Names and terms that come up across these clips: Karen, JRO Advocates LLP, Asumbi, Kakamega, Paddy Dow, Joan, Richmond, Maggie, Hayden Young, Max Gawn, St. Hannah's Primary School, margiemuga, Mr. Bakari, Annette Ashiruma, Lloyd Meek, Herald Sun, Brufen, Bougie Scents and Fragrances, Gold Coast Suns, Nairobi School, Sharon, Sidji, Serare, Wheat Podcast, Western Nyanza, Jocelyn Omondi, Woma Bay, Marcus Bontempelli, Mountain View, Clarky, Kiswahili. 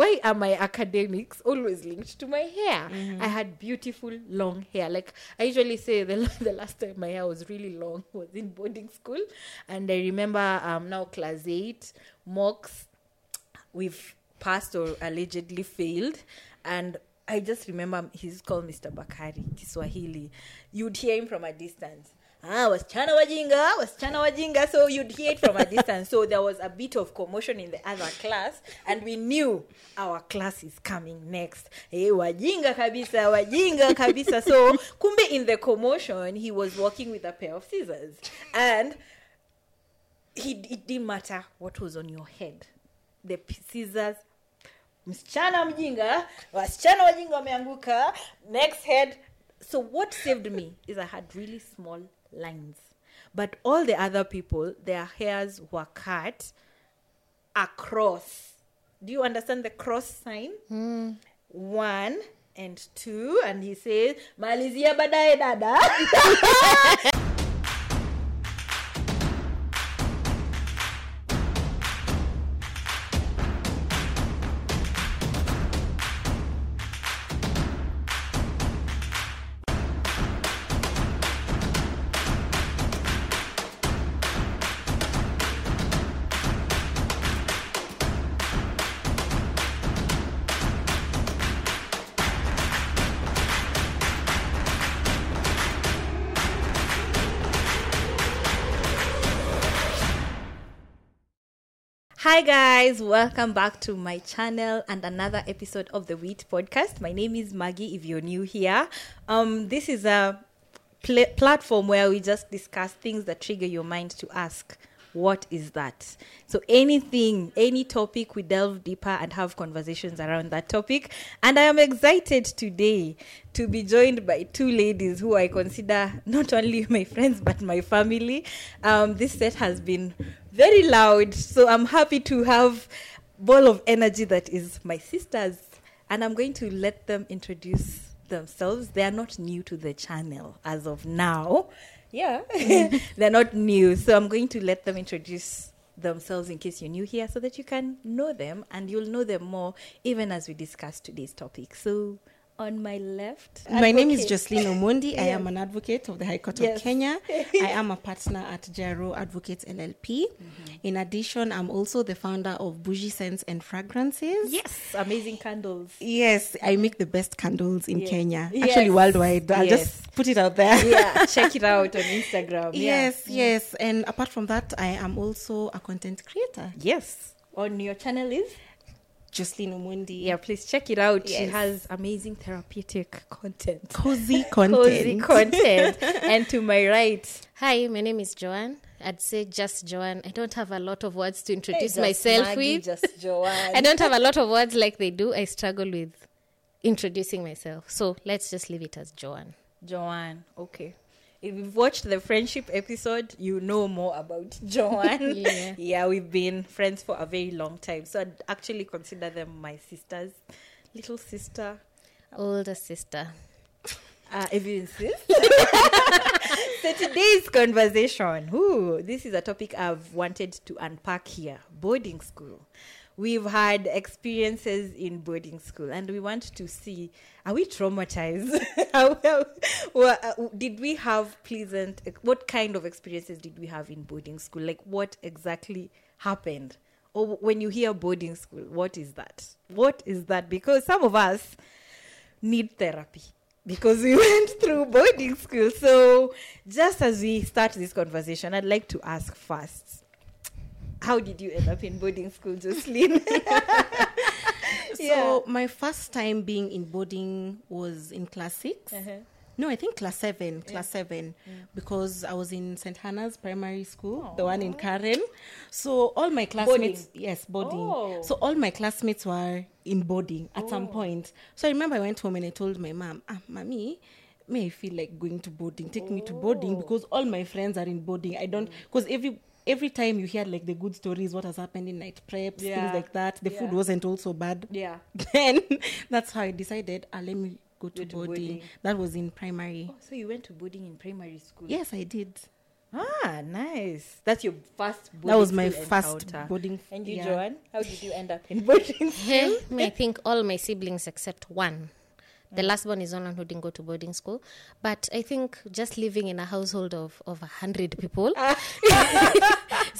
why are my academics always linked to my hair? Mm-hmm. I had beautiful long hair. Like I usually say, the last time my hair was really long was in boarding school, and I remember now class 8 mocks we've passed or allegedly failed, and I just remember he's called Mr. Bakari, Kiswahili. You'd hear him from a distance. Wasichana wajinga. So you'd hear it from a distance. So there was a bit of commotion in the other class, and we knew our class is coming next. Hey, wajinga kabisa. So kumbe in the commotion, he was walking with a pair of scissors. And it didn't matter what was on your head. The scissors, msichana mjinga, wasichana wajinga wameanguka, next head. So what saved me is I had really small lines. But all the other people, their hairs were cut across. Do you understand the cross sign? Mm. 1 and 2. And he says, Malizia badae dada. Hi guys, welcome back to my channel and another episode of the Wheat Podcast. My name is Maggie if you're new here. This is a platform where we just discuss things that trigger your mind to ask, what is that? So anything, any topic, we delve deeper and have conversations around that topic. And I am excited today to be joined by two ladies who I consider not only my friends but my family. This set has been very loud, so I'm happy to have a ball of energy that is my sisters, and I'm going to let them introduce themselves. They are not new to the channel as of now. Yeah, they're not new, so I'm going to let them introduce themselves in case you're new here, so that you can know them and you'll know them more even as we discuss today's topic. So on my left, my name is Jocelyn Omondi. I am an advocate of the High Court of Kenya. I am a partner at JRO Advocates LLP. Mm-hmm. In addition, I'm also the founder of Bougie Scents and Fragrances. Yes, amazing candles. Yes, I make the best candles in Kenya. Yes. Actually, worldwide. I'll just put it out there. Yeah, check it out on Instagram. Yes, yes. And apart from that, I am also a content creator. Yes. On your channel is? Jocelyn Omondi. Yeah, please check it out. Yes. She has amazing therapeutic content. Cozy content. And to my right. Hi, my name is Joan. I'd say just Joan. I don't have a lot of words to introduce myself with. Just Joan. I don't have a lot of words like they do. I struggle with introducing myself. So let's just leave it as Joan. Joan. Okay. If you've watched the friendship episode, you know more about Joan. Yeah, we've been friends for a very long time. So I'd actually consider them my sisters. Little sister. Older sister. If you insist. So today's conversation. This is a topic I've wanted to unpack here. Boarding school. We've had experiences in boarding school, and we want to see, are we traumatized? Did we have pleasant, what kind of experiences did we have in boarding school? Like, what exactly happened? Or when you hear boarding school, what is that? What is that? Because some of us need therapy, because we went through boarding school. So just as we start this conversation, I'd like to ask first, how did you end up in boarding school, Jocelyn? So my first time being in boarding was in class 6. Uh-huh. No, I think class 7. Because I was in St. Hannah's Primary School, the one in Karen. So all my classmates... Boarding. Yes, boarding. Oh. So all my classmates were in boarding at some point. So I remember I went home and I told my mom, Mommy... may I feel like going to boarding. Take me to boarding, because all my friends are in boarding. I don't... Because every time you hear like the good stories, what has happened in night preps, things like that. The food wasn't also bad. Yeah. Then that's how I decided, let me go to boarding. That was in primary. Oh, so you went to boarding in primary school? Yes, I did. Ah, nice. That's your first boarding. That was my first boarding. And you, yeah. Joan, how did you end up in boarding school? I think all my siblings except one. The last one is the one who didn't go to boarding school. But I think just living in a household of 100 people.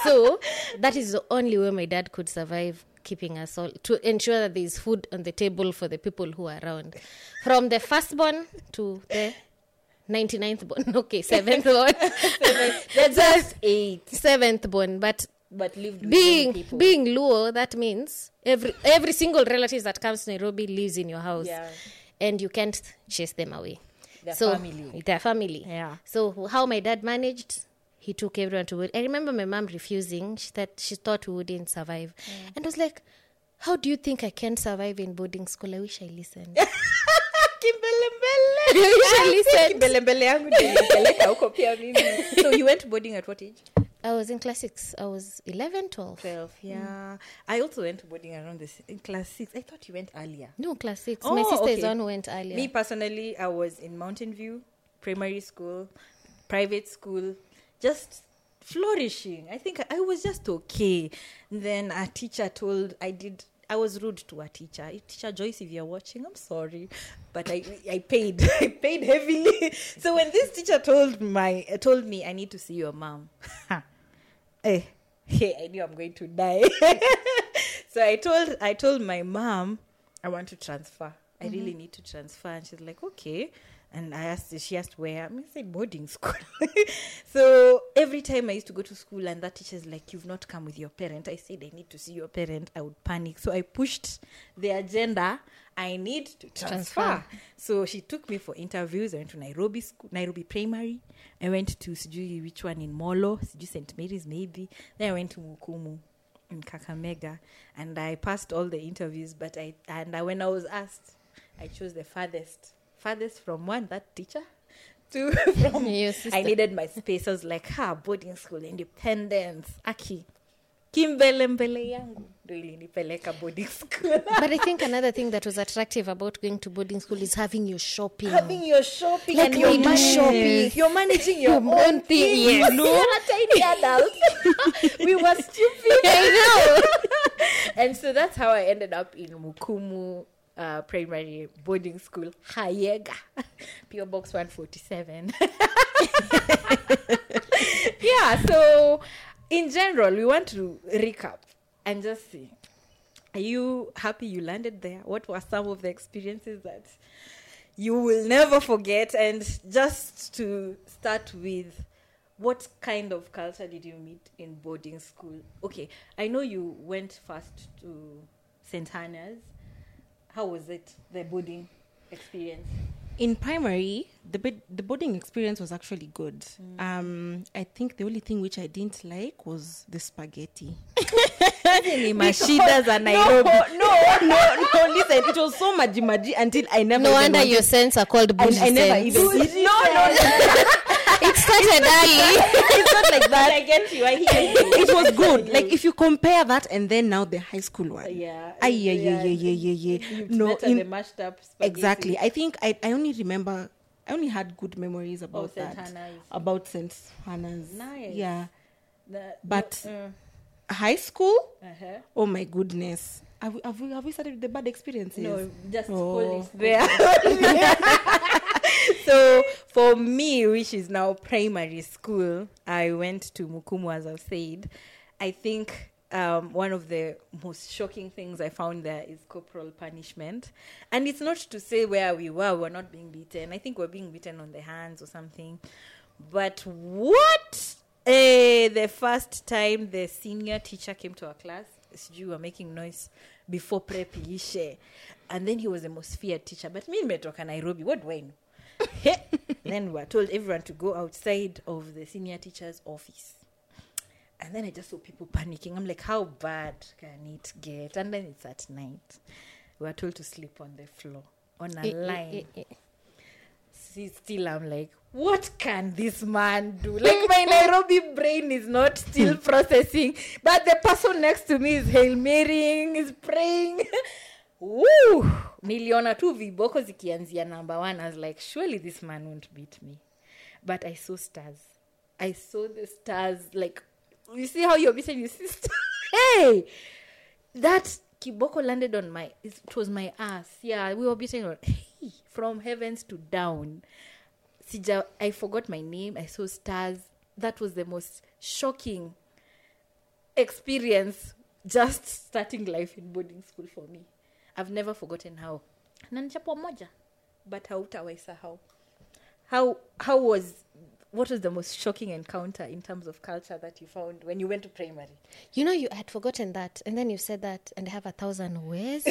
So that is the only way my dad could survive, keeping us all, to ensure that there is food on the table for the people who are around. From the firstborn to the 99th born. Okay, 7th born. That's just 8. 7th born. But lived with people. Being Luo, that means every single relative that comes to Nairobi lives in your house. Yeah. And you can't chase them away. Their family. Yeah. So how my dad managed, he took everyone to work. I remember my mom refusing. She thought we wouldn't survive. Mm. And I was like, how do you think I can survive in boarding school? I wish I listened. So you went boarding at what age? I was in class 6. I was 11, 12. 12, yeah. Mm. I also went boarding around in class 6. I thought you went earlier. No, class 6. Oh, my sister is one who went earlier. Me, personally, I was in Mountain View, primary school, private school, just flourishing. I think I was just okay. And then a teacher told, I was rude to a teacher. Teacher Joyce, if you're watching, I'm sorry. But I paid heavily. So when this teacher told me, I need to see your mom. I knew I'm going to die. So I told my mom, I want to transfer. I really need to transfer. And she's like, okay. And she asked where. I said boarding school. So every time I used to go to school and that teacher's like, you've not come with your parent. I said, I need to see your parent. I would panic. So I pushed the agenda. I need to transfer. So she took me for interviews. I went to Nairobi school, Nairobi Primary. I went to Sidji, which one in Molo, Sidji St. Mary's maybe. Then I went to Mukumu in Kakamega. And I passed all the interviews. But when I was asked, I chose the farthest from one, that teacher, to from your sister. I needed my space. I was like, boarding school, independence, aki. Kimbelembele yangu. Really nipeleka boarding school. But I think another thing that was attractive about going to boarding school is having your shopping like, and your shopping. You're managing your own thing. Yes. No. You're a tiny adult. We were stupid. I know. And so that's how I ended up in Mukumu primary boarding school, Hayega, PO Box 147. Yeah, so in general, we want to recap and just see, are you happy you landed there? What were some of the experiences that you will never forget? And just to start with, what kind of culture did you meet in boarding school? Okay, I know you went first to St. Hannah's. How was it, the boarding experience? In primary, the boarding experience was actually good. Mm. I think the only thing which I didn't like was the spaghetti. Mashidas and Nairobi. No, listen. It was so maji until I never... No wonder your scents are called bougie scents. No. It started early. It's not like that. I get you. I hear you. It was good. Like, if you compare that and then now the high school one. Yeah. Yeah. No, the mashed up spaghetti. Exactly. I think I only had good memories about that. About St. Hannah's. Nice. Yeah. High school? Uh-huh. Oh, my goodness. Have we started with the bad experiences? No, just school experience. So for me, which is now primary school, I went to Mukumu, as I've said. I think one of the most shocking things I found there is corporal punishment. And it's not to say where we were not being beaten. I think we're being beaten on the hands or something. But what? The first time the senior teacher came to our class, you were making noise before prep ishe. And then he was the most feared teacher. But me metoka Nairobi, what do I know? Then we were told everyone to go outside of the senior teacher's office. And then I just saw people panicking. I'm like, how bad can it get? And then it's at night. We were told to sleep on the floor, on a line. Still, I'm like, what can this man do? Like, my Nairobi brain is not still processing. But the person next to me is Hail Marying, is praying. Woo! Niliona tu viboko zikianzia number 1. I was like, surely this man won't beat me. But I saw stars. I saw the stars. Like, you see how you're missing your sister? Hey! That kiboko landed on my... It was my ass. Yeah, we were beating on... Hey! From heavens to down. Sidji, I forgot my name. I saw stars. That was the most shocking experience just starting life in boarding school for me. I've never forgotten how. Nanchapo moja. But how was... What was the most shocking encounter in terms of culture that you found when you went to primary? You know, you had forgotten that. And then you said that, and I have 1,000 ways.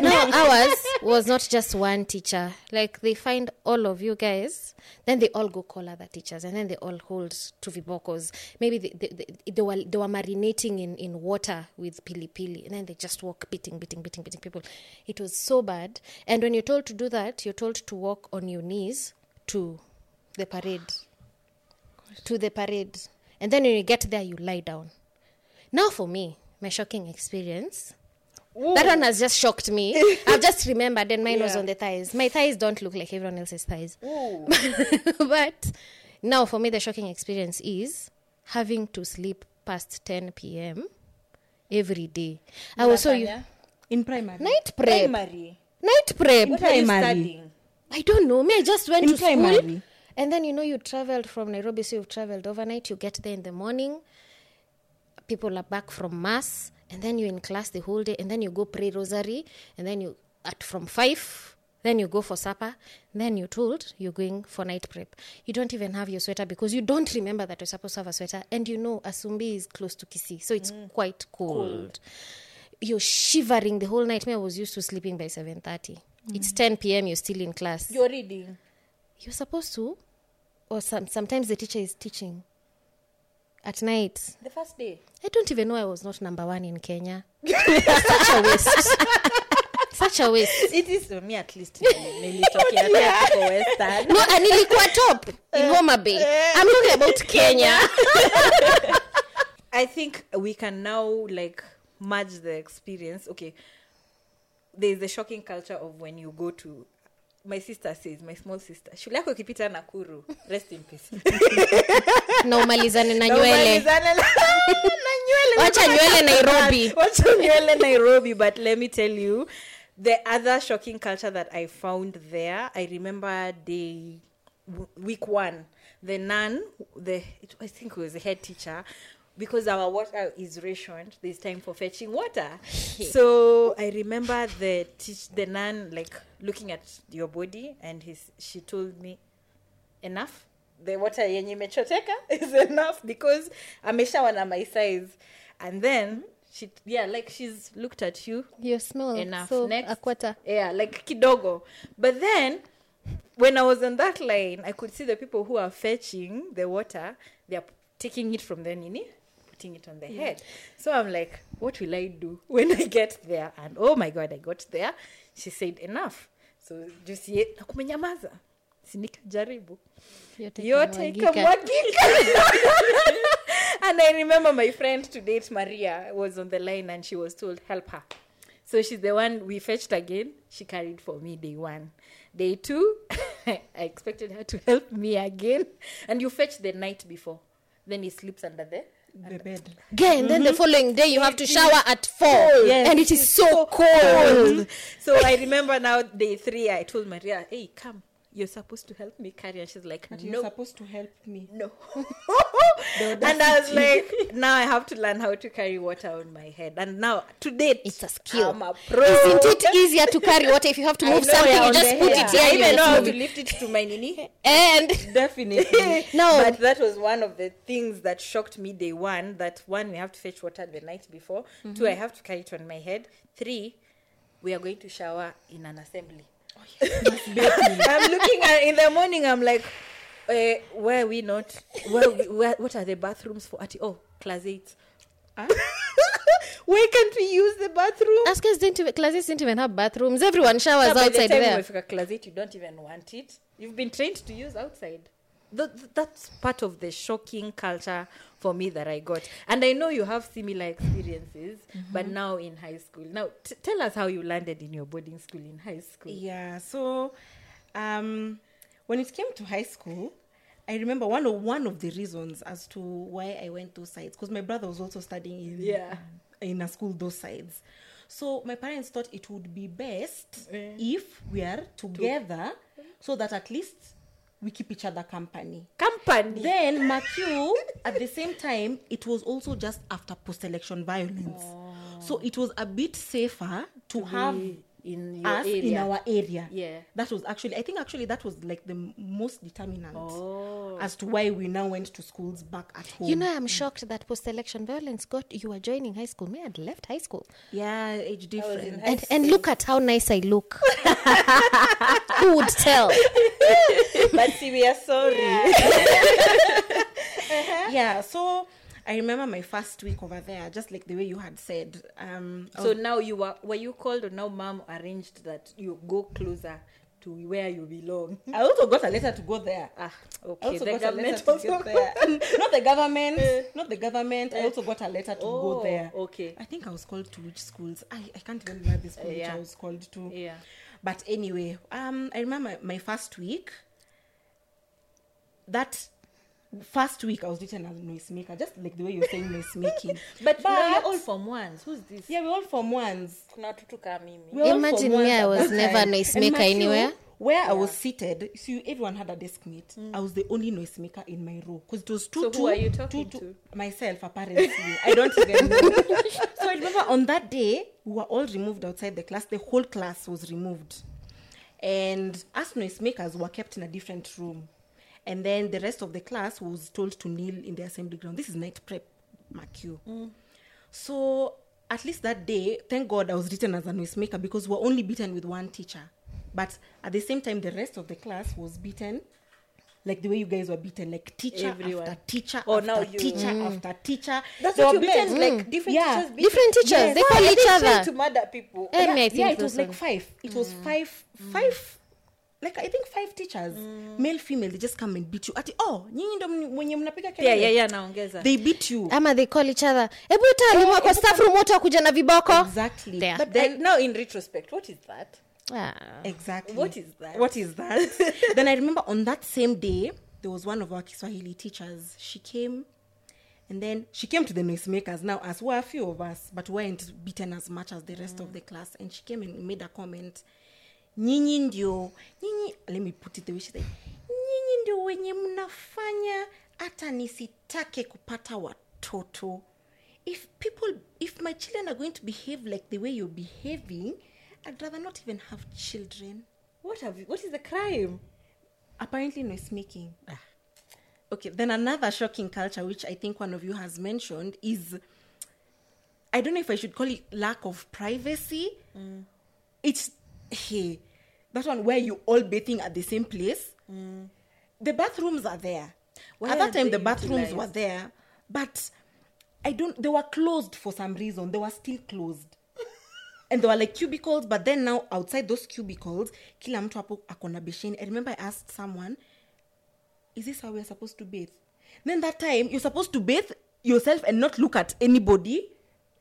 No, ours was not just one teacher. Like, they find all of you guys. Then they all go call other teachers. And then they all hold to vibokos. Maybe they were marinating in water with pilipili. And then they just walk beating people. It was so bad. And when you're told to do that, you're told to walk on your knees to the parade. And then when you get there, you lie down. Now for me, my shocking experience, ooh, that one has just shocked me. I've just remembered, and mine was on the thighs. My thighs don't look like everyone else's thighs. But now for me, the shocking experience is having to sleep past 10 p.m. every day. I was so... In primary? Night prep. In primary. I don't know. Me, I just went to primary school. And then, you know, you traveled from Nairobi, so you've traveled overnight. You get there in the morning. People are back from mass. And then you're in class the whole day. And then you go pray rosary. And then you, at from 5, then you go for supper. Then you're told you're going for night prep. You don't even have your sweater because you don't remember that you're supposed to have a sweater. And you know, Asumbi is close to Kisii, so it's quite cold. You're shivering the whole night. I was used to sleeping by 7:30. It's 10 p.m. You're still in class. You're reading. You're supposed to. Or sometimes the teacher is teaching at night. The first day. I don't even know I was not number one in Kenya. Such a waste. It is for me at least. No, I nearly quite top in Woma Bay. I'm talking about Kenya. I think we can now like merge the experience. Okay. There's the shocking culture of when you go to... My sister says, my small sister, shule yako ikipita Nakuru, rest in peace. Na umalizane na nywele. Wacha nywele Nairobi. But let me tell you, the other shocking culture that I found there, I remember week one, the nun, I think it was the head teacher, because our water is rationed, there's time for fetching water. So I remember the nun like looking at your body, and she told me, enough. The water yenye imechoteka is enough because ameshawa na my size. And then she, like she's looked at you. You smell enough. So next, a quarter. Yeah, like kidogo. But then when I was on that line, I could see the people who are fetching the water. They are taking it from the nini, putting it on the head. So I'm like, what will I do when I get there? And oh my God, I got there. She said, enough. So just yet, nakumenyamaza. Sinika jaribu. Yote ikamwagika. And I remember my friend to date, Maria, was on the line and she was told, help her. So she's the one we fetched again. She carried for me day one. Day two, I expected her to help me again. And you fetch the night before. Then he sleeps under the bed. Again, then the following day you have to shower at 4. Yes, and it is so cold. So I remember now day 3, I told Maria, hey, come. You're supposed to help me carry. And she's like, no. You're supposed to help me. No. And I was like, now I have to learn how to carry water on my head. And now, to date, it's a skill. I'm a pro. Isn't it easier to carry water if you have to move something? You just put it here. I even know how to lift it to my nini. And definitely. No. But that was one of the things that shocked me day one. That one, we have to fetch water the night before. Two, I have to carry it on my head. Three, we are going to shower in an assembly. I'm looking at in the morning. I'm like, where are we not? What are the bathrooms for? Class 8. Huh? Why can't we use the bathroom? As kids, class 8 didn't even have bathrooms. Everyone showers outside there. If you're class 8, you don't even want it. You've been trained to use outside. That's part of the shocking culture for me that I got. And I know you have similar experiences, but now in high school. Now, tell us how you landed in your boarding school in high school. Yeah, so when it came to high school, I remember one of the reasons as to why I went those sides, because my brother was also studying in a school those sides. So my parents thought it would be best if we are together so that at least we keep each other company. Then, Matthew, at the same time, it was also just after post-election violence. Oh. So it was a bit safer to have us area. In our area. Yeah. That was I think that was like the most determinant as to why we now went to schools back at home. You know, I'm shocked that post-election violence you were joining high school. Me, I'd left high school. Yeah, age difference. And look at how nice I look. Who would tell? But see, we are sorry. Yeah. Yeah, so I remember my first week over there, just like the way you had said. So now you were you called, or now mom arranged that you go closer to where you belong? I also got a letter to go there. Ah, okay. I also got a letter to go there. Not the government. I also got a letter to go there. Okay. I think I was called to which schools? I can't even remember the school which I was called to. Yeah. But anyway, I remember my first week. First week, I was written as noisemaker, just like the way you're saying noisemaking. but no, you're all form ones. Who's this? Yeah, we're all form ones. Imagine me, I was never a noisemaker anywhere. Where I was seated, so everyone had a desk mate. I was the only noisemaker in my row because it was two. So who are you talking to? Myself, apparently. I don't even know. So I remember on that day, we were all removed outside the class. The whole class was removed, and us noisemakers were kept in a different room. And then the rest of the class was told to kneel in the assembly ground. This is night prep, mark you. So at least that day, thank God I was written as a noisemaker because we were only beaten with one teacher. But at the same time, the rest of the class was beaten like the way you guys were beaten, like teacher after teacher after teacher. That's what you beaten meant. Like different teachers. Beaten. Different teachers. Yes. They call each other to murder people. It was like five. It was five. Like, I think five teachers, male, female, they just come and beat you. They beat you. Ama they call each other. Exactly. Yeah. But then, now in retrospect, what is that? Exactly. What is that? Then I remember on that same day, there was one of our Kiswahili teachers. She came, and then she came to the noisemakers now, as were a few of us, but weren't beaten as much as the rest of the class. And she came and made a comment. Let me put it the way she said. Nyinyi ndio wenye mnafanya hata nisitake kupata watoto. If my children are going to behave like the way you're behaving, I'd rather not even have children. What is the crime? Apparently noise making. Okay, then another shocking culture which I think one of you has mentioned is, I don't know if I should call it lack of privacy. It's that one where you all bathing at the same place. The bathrooms are there. At that time, the bathrooms were there, but they were closed for some reason. They were still closed. And they were like cubicles, but then now outside those cubicles, kila mtu hapo akona besheni. I remember I asked someone, is this how we're supposed to bathe? Then that time, you're supposed to bathe yourself and not look at anybody.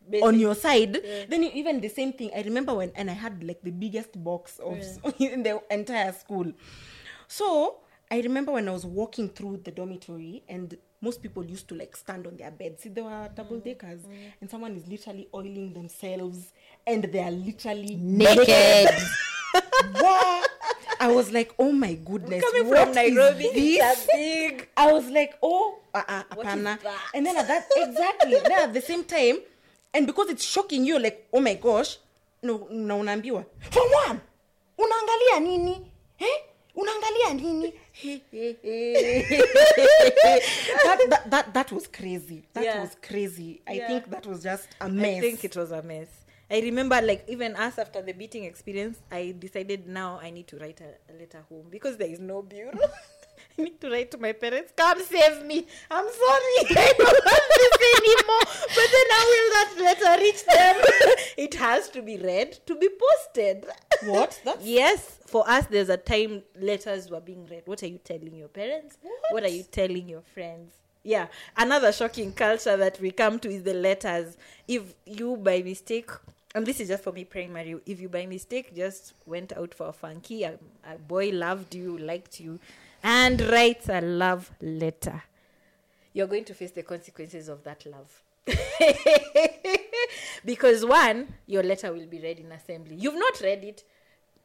Basic. On your side, then even the same thing. I remember I had like the biggest box of in the entire school. So I remember when I was walking through the dormitory, and most people used to like stand on their beds. See, they were double deckers, and someone is literally oiling themselves, and they are literally naked. What? I was like, oh my goodness. Coming from Nairobi, it's big. I was like, apana. And then at that, exactly. Then at the same time, and because it's shocking you, like, oh my gosh, no, na unambiwa. For one, unangalia nini? Eh? Unangalia nini? That was crazy. That was crazy. I think that was just a mess. I remember, like, even us after the beating experience, I decided now I need to write a letter home because there is no bureau. I need to write to my parents, come save me. I'm sorry, I don't want this anymore. But then how will that letter reach them? It has to be read to be posted. What? Yes, for us there's a time letters were being read. What are you telling your parents? What are you telling your friends? Yeah, another shocking culture that we come to is the letters. If you by mistake, and this is just for me primary, if you by mistake just went out for a funky, a boy loved you, liked you, and writes a love letter, you're going to face the consequences of that love. Because one, your letter will be read in assembly. You've not read it.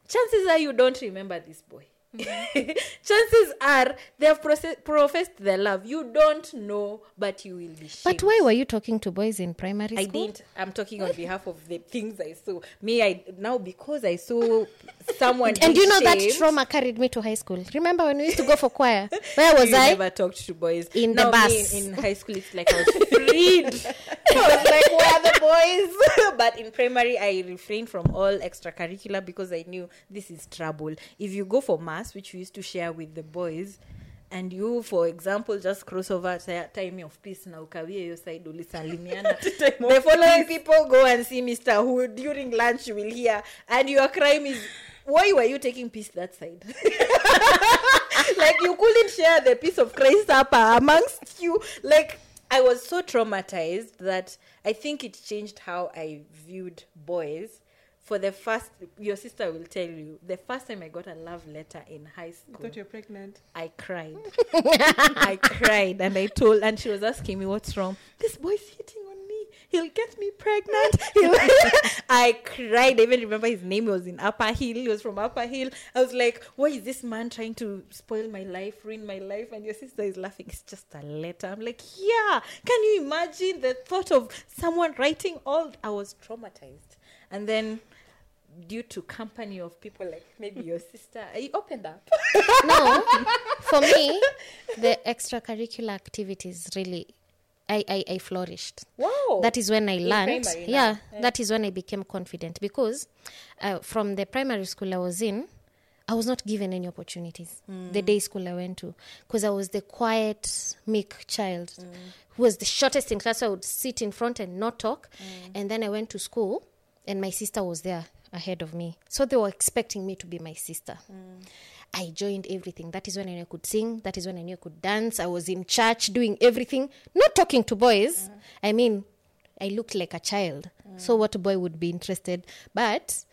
Chances are you don't remember this boy. Mm-hmm. Chances are they have professed their love. You don't know, but you will be shaped. But why were you talking to boys in primary school? I didn't. I'm talking on behalf of the things I saw. Because I saw someone. And you know that trauma carried me to high school. Remember when we used to go for choir? Where was I? I never talked to boys the bus. In high school, it's like I was freed. I was like, where are the boys? But in primary, I refrained from all extracurricular because I knew this is trouble. If you go for math, which we used to share with the boys, and you, for example, just cross over time of peace na ukawia yo side ulisalimiana. The following people go and see Mr. Who during lunch you will hear, and your crime is, why were you taking peace that side? Like you couldn't share the peace of Christ supper amongst you. Like I was so traumatized that I think it changed how I viewed boys. For the first, your sister will tell you, the first time I got a love letter in high school. I thought you were pregnant. I cried. I cried and I told, and she was asking me, what's wrong? This boy's hitting on me. He'll get me pregnant. I cried. I even remember his name. He was in Upper Hill. He was from Upper Hill. I was like, why is this man trying to spoil my life, ruin my life? And your sister is laughing. It's just a letter. I'm like, yeah. Can you imagine the thought of someone writing all? I was traumatized. And then, due to company of people like maybe your sister, I opened up. No, for me, the extracurricular activities really, I flourished. Wow. That is when I learned. That is when I became confident because from the primary school I was in, I was not given any opportunities. Mm. The day school I went to, because I was the quiet, meek child who was the shortest in class. So I would sit in front and not talk. Mm. And then I went to school. And my sister was there ahead of me. So they were expecting me to be my sister. Mm. I joined everything. That is when I knew I could sing. That is when I knew I could dance. I was in church doing everything. Not talking to boys. Mm. I mean, I looked like a child. Mm. So what boy would be interested? But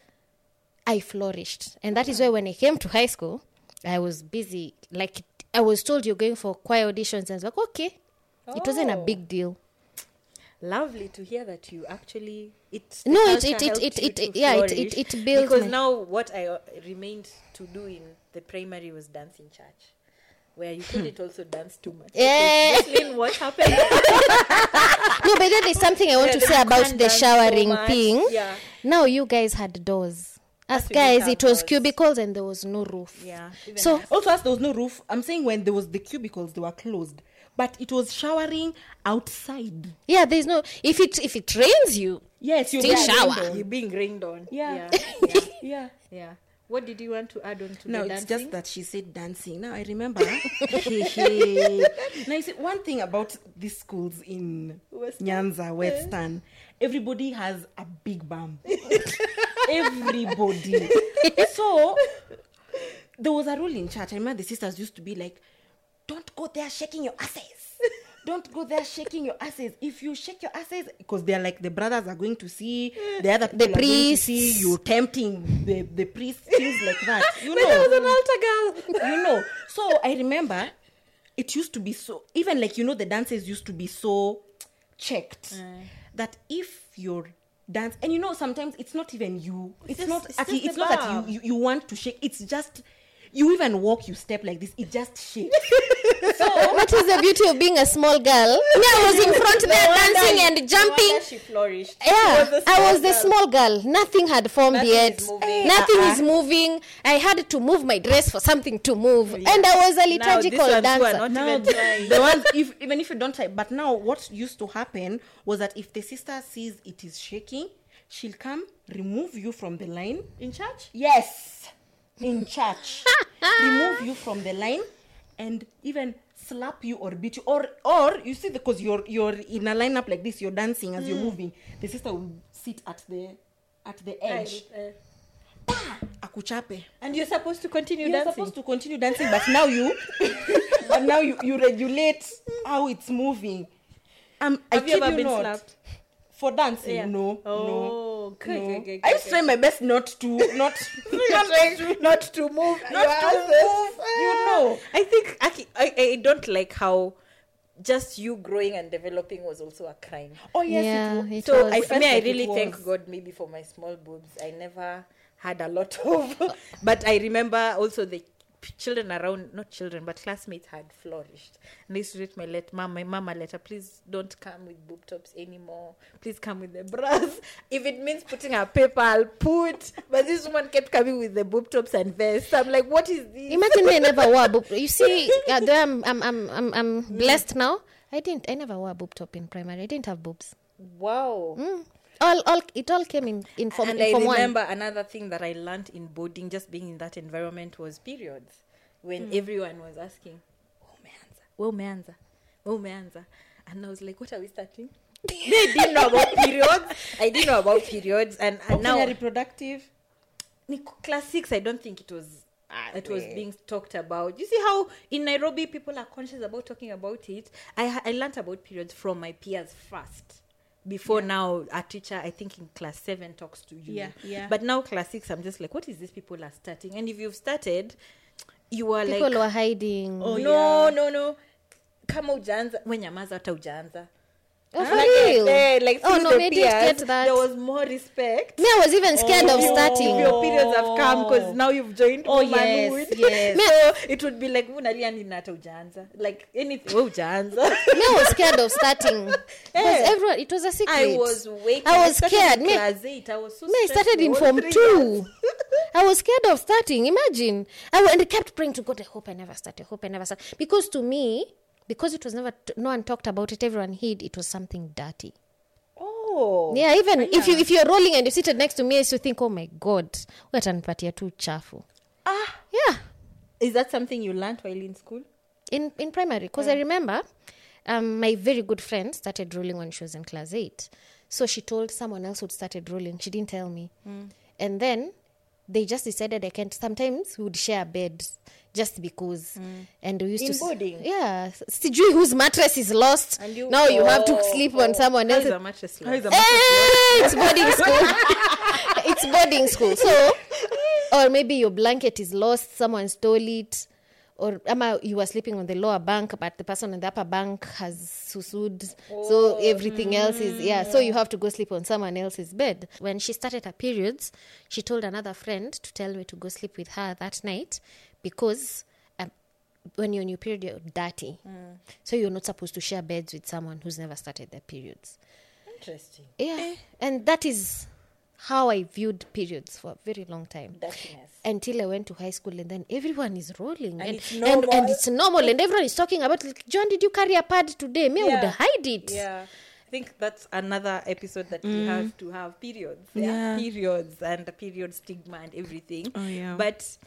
I flourished. And that is why when I came to high school, I was busy. Like I was told you're going for choir auditions. And I was like, okay. Oh. It wasn't a big deal. Lovely to hear that you actually it builds because now what I remained to do in the primary was dance in church, where you couldn't also dance too much. Yeah. What happened? No, but that is something I want to say about the showering thing. Yeah. Now you guys had doors. Us guys, it was cubicles and there was no roof. Yeah. So also us there was no roof. I'm saying when there was the cubicles, they were closed. But it was showering outside. Yeah, there's no... If it rains you, yes, you still shower. You're being rained on. Yeah. What did you want to add on to the dancing? No, it's just that she said dancing. Now, I remember. Now, you see, one thing about these schools in Nyanza, Western, everybody has a big bum. Everybody. So, there was a rule in church. I remember the sisters used to be like, don't go there shaking your asses. Don't go there shaking your asses. If you shake your asses, because they're like the brothers are going to see, the other people are going to see you tempting the priest, things like that. You know, I was an altar girl. You know. So I remember it used to be so, even like, you know, the dances used to be so checked that if you're dance, and you know, sometimes it's not even you. It's not that you want to shake. It's just... You even walk, you step like this. It just shakes. So what is the beauty of being a small girl? Yeah, I was in front there dancing and jumping. No, she flourished. Yeah, I was the small girl. Nothing had formed yet. Nothing is moving. I had to move my dress for something to move, and I was a liturgical dancer. Even if you don't type. But now, what used to happen was that if the sister sees it is shaking, she'll come remove you from the line in church. Yes. In church, remove you from the line, and even slap you or beat you, or you see, because you're in a lineup like this, you're dancing as you're moving. The sister will sit at the edge, akuchape, and you're supposed to continue dancing. You're supposed to continue dancing, but now you regulate how it's moving. Have you ever been slapped for dancing? Yeah. No. Okay. I used to try my best not to move. You know, I think I don't like how just you growing and developing was also a crime. Oh yes, yeah, it was. So I really thank God maybe for my small boobs. I never had a lot of, but I remember also the children around, not children, but classmates had flourished. And they used to read my mama letter, please don't come with boob tops anymore. Please come with the bras. If it means putting a paper, I'll put. But this woman kept coming with the boob tops and vests. I'm like, what is this? Imagine they never wore boob. You see, I'm blessed now. I never wore a boob top in primary. I didn't have boobs. Wow. Mm. It all came in form. And I remember another thing that I learned in boarding, just being in that environment, was periods, when everyone was asking, "Womeanza," and I was like, "What are we starting?" They didn't know about periods. I didn't know about periods, and now reproductive. Class 6, I don't think it was. It was being talked about. You see how in Nairobi people are conscious about talking about it. I learned about periods from my peers first. Before now, a teacher, I think in class 7, talks to you. Yeah. But now class 6, I'm just like, what is this people are starting? And if you've started, you are people like... People were hiding. Oh, no. Kama ujanza, wenyamaza hata ujanza. Oh, for real? Like, oh, no, maybe get that. There was more respect. Me, I was even scared of starting. If your periods have come, because now you've joined womanhood. Yes. So it would be like, like anything. Me, I was scared of starting. Everyone, it was a secret. I was waking. I was scared. Me, I was so I started in Form 2. I was scared of starting. Imagine. And I kept praying to God, I hope I never start. Because to me... Because it was never, no one talked about it, everyone hid, it was something dirty. Oh. Yeah, even if you're rolling and you're seated next to me, I used to think, oh my God, what anpatia too chafu. Ah. Yeah. Is that something you learned while in school? In primary, because I remember my very good friend started rolling when she was in class 8. So she told someone else who'd started rolling. She didn't tell me. Mm. And then they just decided I can't. Sometimes we would share beds. Just because. Mm. And we used to... boarding? Yeah. Sidji whose mattress is lost. Now you have to sleep on someone else. How is a mattress lost? It's boarding school. It's boarding school. So, or maybe your blanket is lost, someone stole it. Or you were sleeping on the lower bank, but the person on the upper bank has susued. Oh. So everything else is... Yeah, so you have to go sleep on someone else's bed. When she started her periods, she told another friend to tell me to go sleep with her that night. Because when you're in your period, you're dirty. Mm. So you're not supposed to share beds with someone who's never started their periods. Interesting. Yeah. And that is how I viewed periods for a very long time. Dirtiness. Until I went to high school and then everyone is rolling. And it's normal. And it's normal. And everyone is talking about, like, Joan, did you carry a pad today? Me, I would hide it. Yeah. I think that's another episode that we have to have. Periods. Yeah. Periods and the period stigma and everything. Oh, yeah. But...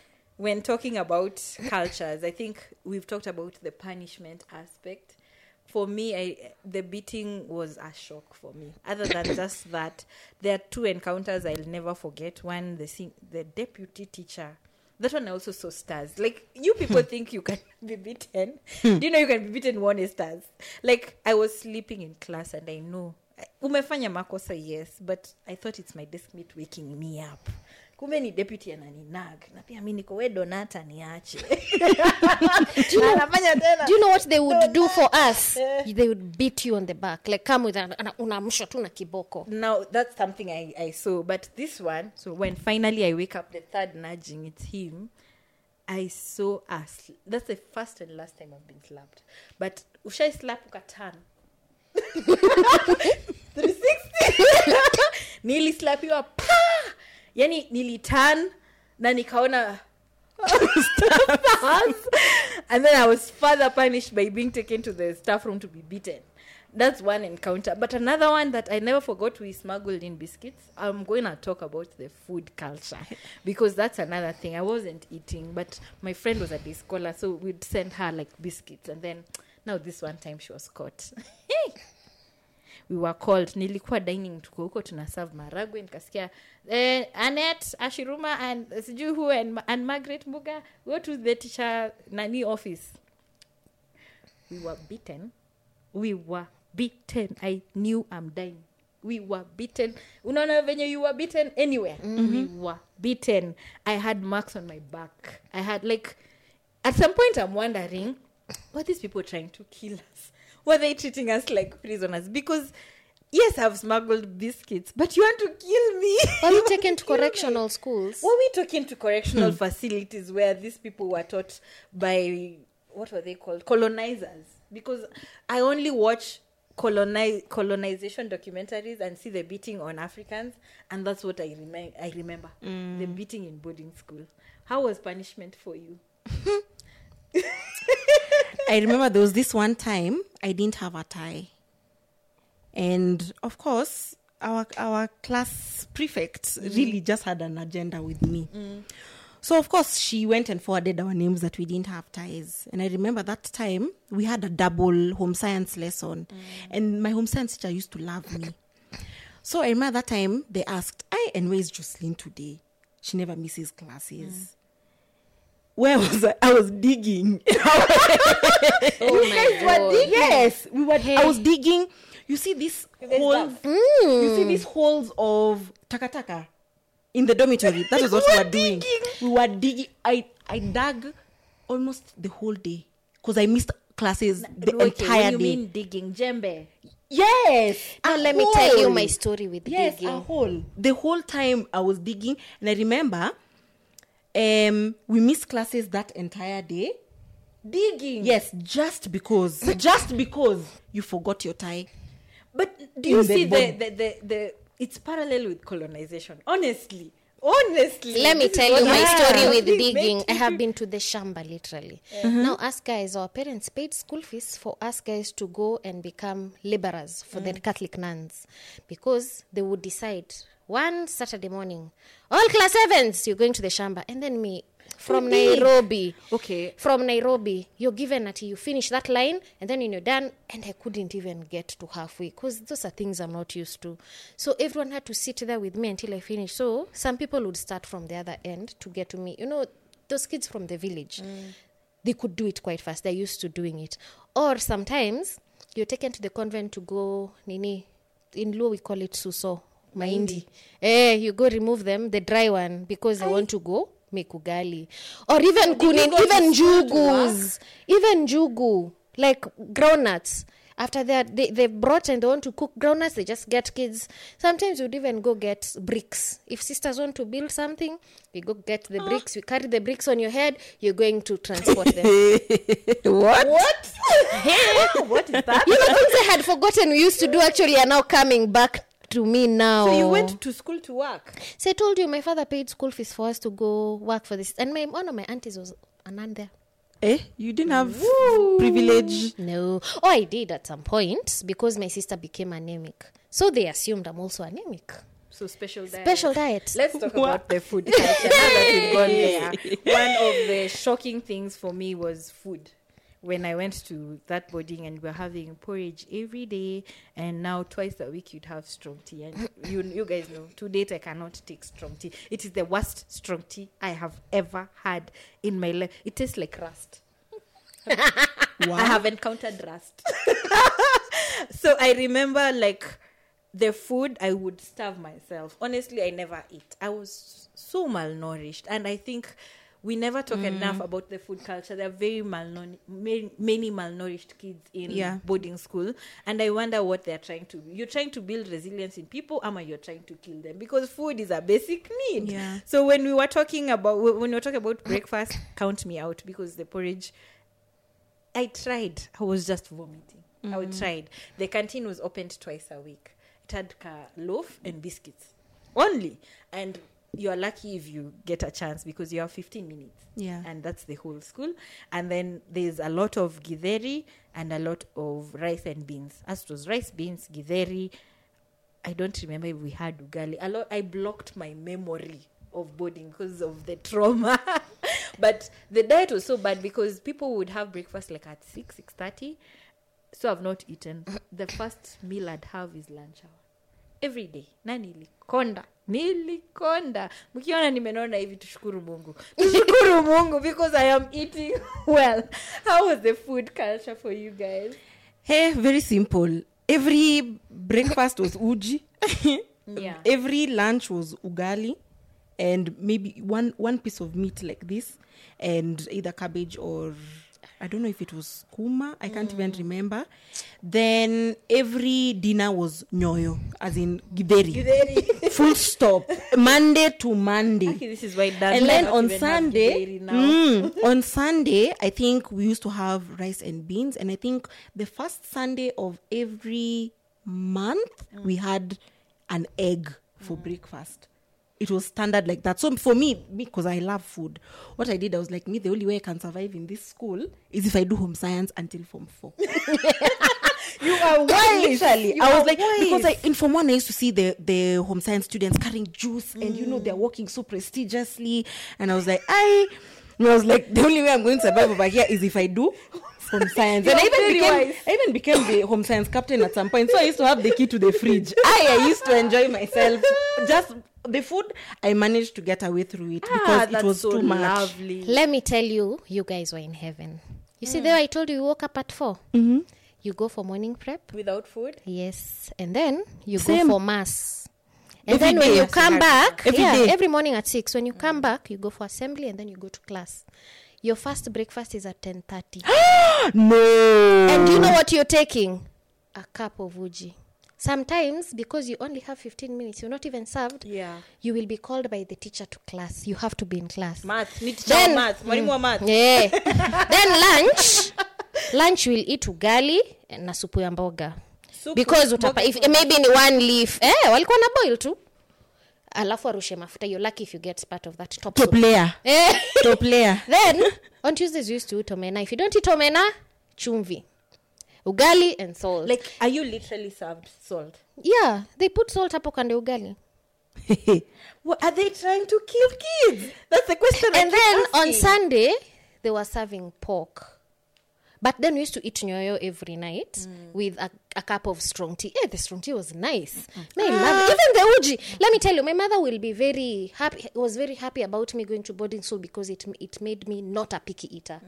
when talking about cultures, I think we've talked about the punishment aspect. For me, the beating was a shock for me. Other than just that, there are two encounters I'll never forget. One, the deputy teacher. That one I also saw stars. Like, you people think you can be beaten. Do you know you can be beaten one is stars? Like, I was sleeping in class and I know. Umefanya makosa, yes, but I thought it's my deskmate waking me up. Kume ni deputy ananinag. Na pia mimi niko we donata niache. Do you know what they would do for us? They would beat you on the back. Like, come with unaamsha tu na kiboko. Now, that's something I saw. But this one, so when finally I wake up, the third nudging, it's him. I saw us. That's the first and last time I've been slapped. But ushai slap ukatan. 360. Nili slap you up. Yani nilitan na nikaona stars. And then I was further punished by being taken to the staff room to be beaten. That's one encounter. But another one that I never forgot, we smuggled in biscuits. I'm going to talk about the food culture because that's another thing. I wasn't eating, but my friend was a day scholar, so we'd send her like biscuits. And then now this one time she was caught. We were called. Nilikuwa dining tuko huko tunaserve maragwe nikasikia Annette Ashiruma and Sijuhu and Margaret Muga go to the teacher nani office. We were beaten. I knew I'm dying. we were beaten. Unaona venye you were beaten anywhere. Mm-hmm. We were beaten. I had marks on my back. I had like, at some point I'm wondering, were these people trying to kill us? Were they treating us like prisoners? Because yes, I've smuggled biscuits, but you want to kill me. Were we taken to correctional schools? Were we taken to correctional facilities where these people were taught by, what were they called? Colonizers. Because I only watch colonization documentaries and see the beating on Africans, and that's what I remember. Mm. The beating in boarding school. How was punishment for you? I remember there was this one time I didn't have a tie. And of course, our class prefect really just had an agenda with me. Mm. So of course, she went and forwarded our names that we didn't have ties. And I remember that time we had a double home science lesson. Mm. And my home science teacher used to love me. So I remember that time they asked, and where is Jocelyn today? She never misses classes. Mm. Where was I? I was digging. You guys were digging. Yes, we were. I was digging. You see these holes. You see these holes of takataka in the dormitory. That is what we were doing. We were digging. I dug almost the whole day because I missed classes the entire day. What do you mean digging? Jembe. Yes. And let me tell you my story with digging. Yes, a hole. The whole time I was digging, and I remember. We missed classes that entire day. Digging. Yes, just because you forgot your tie. But do you see the it's parallel with colonization. Honestly. Let me tell you my story with digging. I have been to the shamba literally. Yeah. Mm-hmm. Now us guys, our parents paid school fees for us guys to go and become laborers for the Catholic nuns, because they would decide one Saturday morning, all class 7s, you're going to the shamba. And then me, from Nairobi, you're given that you finish that line, and then you're done. And I couldn't even get to halfway, because those are things I'm not used to. So everyone had to sit there with me until I finished. So some people would start from the other end to get to me. You know, those kids from the village, they could do it quite fast. They're used to doing it. Or sometimes, you're taken to the convent to go, in Luo we call it suso. Mahindi. You go remove them, the dry one, because I want to go make ugali. Or even kunin, even jugus. Even jugu, like groundnuts. After that, they brought and they want to cook groundnuts, they just get kids. Sometimes we'd even go get bricks. If sisters want to build something, we go get the bricks. We carry the bricks on your head, you're going to transport them. What? What is that? You know, things I had forgotten we used to do actually are now coming back to me now. So you went to school to work? So I told you, my father paid school fees for us to go work for this. And one of my aunties was an aunt there. You didn't have privilege? No. Oh, I did at some point, because my sister became anemic. So they assumed I'm also anemic. So special diet. Let's talk about the food. Now that we've gone there, one of the shocking things for me was food. When I went to that boarding and we're having porridge every day, and now twice a week you'd have strong tea. And you guys know, to date I cannot take strong tea. It is the worst strong tea I have ever had in my life. It tastes like rust. Wow. I have encountered rust. So I remember like the food, I would starve myself. Honestly, I never ate. I was so malnourished, and I think we never talk enough about the food culture. There are very many malnourished kids in boarding school. And I wonder what they're trying to do. You're trying to build resilience in people, or you're trying to kill them? Because food is a basic need. Yeah. So when we were talking about breakfast, count me out, because the porridge, I tried. I was just vomiting. I tried. The canteen was opened twice a week. It had loaf and biscuits only. And you're lucky if you get a chance, because you have 15 minutes. Yeah. And that's the whole school. And then there's a lot of githeri and a lot of rice and beans. As it was rice, beans, githeri. I don't remember if we had ugali. A lot. I blocked my memory of boarding because of the trauma. But the diet was so bad, because people would have breakfast like at 6:30. So I've not eaten. The first meal I'd have is lunch hour. Every day. Na nilikonda. Mkiona nimenona hivi tushukuru Mungu. Tushukuru Mungu, because I am eating well. How was the food culture for you guys? Very simple. Every breakfast was uji. Yeah. Every lunch was ugali and maybe one piece of meat like this and either cabbage or I don't know if it was kuma. I can't even remember. Then every dinner was nyoyo, as in gideri. Full stop. Monday to Monday. Okay, this is why. And then on Sunday, on Sunday, I think we used to have rice and beans. And I think the first Sunday of every month, we had an egg for breakfast. It was standard like that. So for me, because I love food, what I did, I was like, me, the only way I can survive in this school is if I do home science until Form 4. You are wise. Literally. I was like, wise. Because in Form 1, I used to see the home science students carrying juice and, they're working so prestigiously. And I was like, the only way I'm going to survive over here is if I do home science. And I even became the home science captain at some point. So I used to have the key to the fridge. I used to enjoy myself. Just the food, I managed to get away through it because it was so too much. Lovely. Let me tell you, you guys were in heaven. You see, there I told you woke up at 4. Mm-hmm. You go for morning prep. Without food? Yes. And then you go for mass. And every then when you come back, every morning at 6, when you come back, you go for assembly and then you go to class. Your first breakfast is at 10:30. No! And you know what you're taking? A cup of uji. Sometimes, because you only have 15 minutes, you're not even served, you will be called by the teacher to class. You have to be in class. Math. Need to then, math. One more math. Yeah. Then lunch will eat ugali and na supu ya mboga. Supu, because utapa, if maybe in one leaf, walikuwa na boil too. Alafu arushe mafuta. You're lucky if you get part of that top layer. Top layer. Then, on Tuesdays, you used to eat omena. If you don't eat omena, chumvi. Ugali and salt. Like, are you literally served salt? Yeah, they put salt hapo kando ugali. What are they trying to kill kids? That's the question. And then on Sunday, they were serving pork. But then we used to eat nyoyo every night with a cup of strong tea. Yeah, the strong tea was nice. My mother, even the uji. Let me tell you, my mother will be very happy. Was very happy about me going to boarding school because it made me not a picky eater.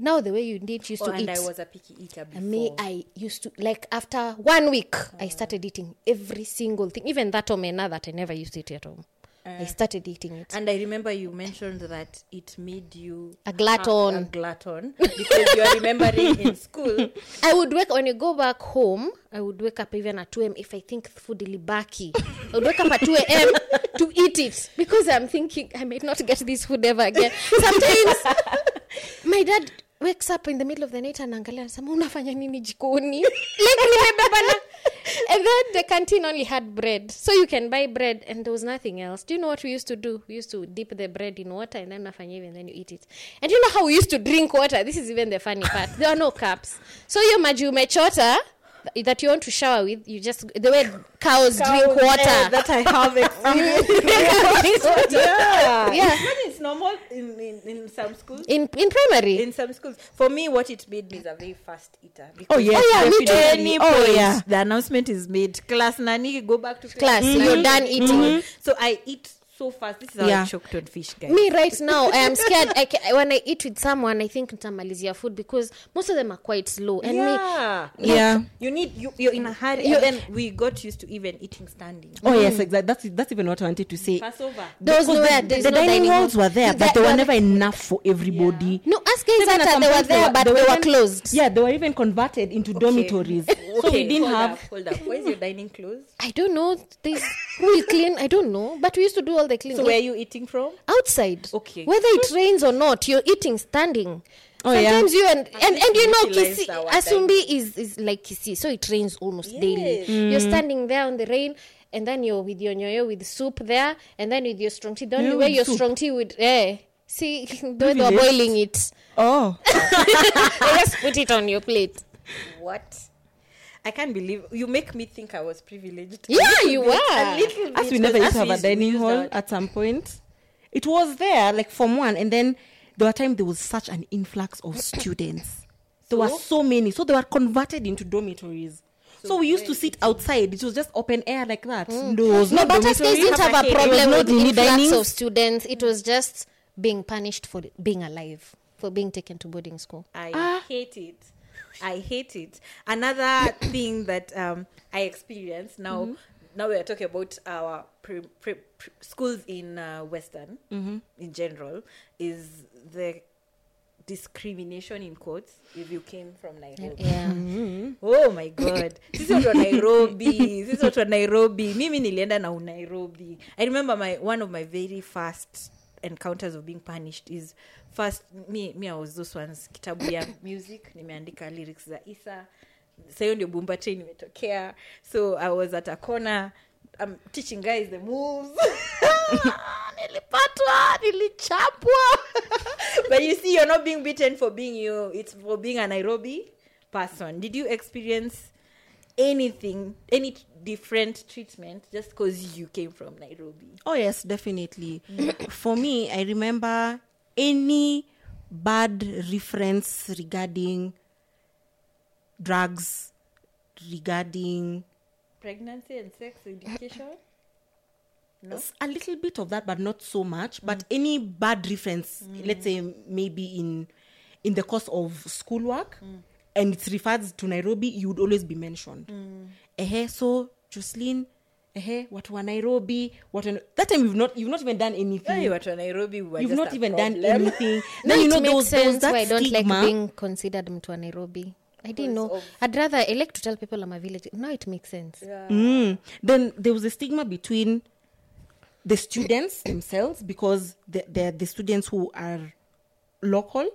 Now the way you did used to eat. And I was a picky eater before. Me, I used to after 1 week, I started eating every single thing, even that omena that I never used to eat at home. I started eating it. And I remember you mentioned that it made you... A glutton. Because you are remembering in school. I would wake... When you go back home, I would wake up even at 2 a.m. If I think food is baki. I would wake up at 2 a.m. to eat it. Because I'm thinking, I may not get this food ever again. Sometimes, my dad wakes up in the middle of the night and angalia and says, unafanya nini jikoni? And then the canteen only had bread. So you can buy bread and there was nothing else. Do you know what we used to do? We used to dip the bread in water and then nafanyevi and then you eat it. And you know how we used to drink water? This is even the funny part. There are no cups. So your maji umechota that you want to shower with, you just... The way cows drink water. That I have experienced. Yeah. It's normal in some schools. In primary. In some schools. For me, what it made me is a very fast eater. Because at any point, the announcement is made. Class, nani, go back to class. Mm-hmm. You're done eating. Mm-hmm. So I eat so fast. This is how I choked on fish, guys. Me right now, I am scared. When I eat with someone, I think nitamalizia food because most of them are quite slow. And you're in a hurry. And then we got used to even eating standing. Oh yes, exactly. That's even what I wanted to say. Passover. The dining halls were there, but they were never enough for everybody. Yeah. No, us guys they were there, but they were closed. Yeah, they were even converted into dormitories. So we didn't Hold up. Where's your dining closed? I don't know. We'll clean. I don't know. But we used to do all. So where are you eating from? Outside. Okay. Whether it rains or not, you're eating standing. Oh, sometimes you and you know Kisii, Asumbi is like Kisii, so it rains almost daily. You're standing there on the rain and then you're with your nyoyo with soup there and then with your strong tea. The only way your strong tea would see the way they're boiling it. Oh. They just put it on your plate. What? I can't believe you make me think I was privileged. Yeah, you were. A little bit. As we never used to have a dining hall at some point. It was there, like Form 1, and then there were times there was such an influx of students. There were so many. So they were converted into dormitories. So we used to sit outside. It was just open air like that. No, but us guys didn't have a problem with the influx of students. It was just being punished for being alive, for being taken to boarding school. I hate it. I hate it. Another thing that I experienced now, now we are talking about our schools in Western, mm-hmm. in general, is the discrimination in quotes if you came from Nairobi. Yeah. Mm-hmm. Oh my God. Sisi watu wa Nairobi. Sisi watu wa Nairobi. Mimi nilienda na Nairobi. I remember one of my very first encounters of being punished is first me I was those ones kitabu ya music nimeandika lyrics za Isa. Sayo ndio Bumba Chain nimetokea. So I was at a corner, I'm teaching guys the moves. Nilipatwa, nilichapwa. But you see, you're not being beaten for being you. It's for being a Nairobi person. Did you experience anything, any different treatment just because you came from Nairobi? Oh, yes, definitely. For me, I remember any bad reference regarding drugs, regarding pregnancy and sex education? No? A little bit of that, but not so much. But any bad reference, let's say maybe in the course of schoolwork, and it refers to Nairobi, you would always be mentioned. So, Jocelyn, what were Nairobi? That time you've not even done anything. Yeah, what were Nairobi? You've not even done anything. No, you know those that why I don't stigma. Like being considered mtu wa Nairobi. I didn't know. I'd rather elect to tell people I'm a village. Now it makes sense. Yeah. Then there was a stigma between the students themselves, because they're the students who are local,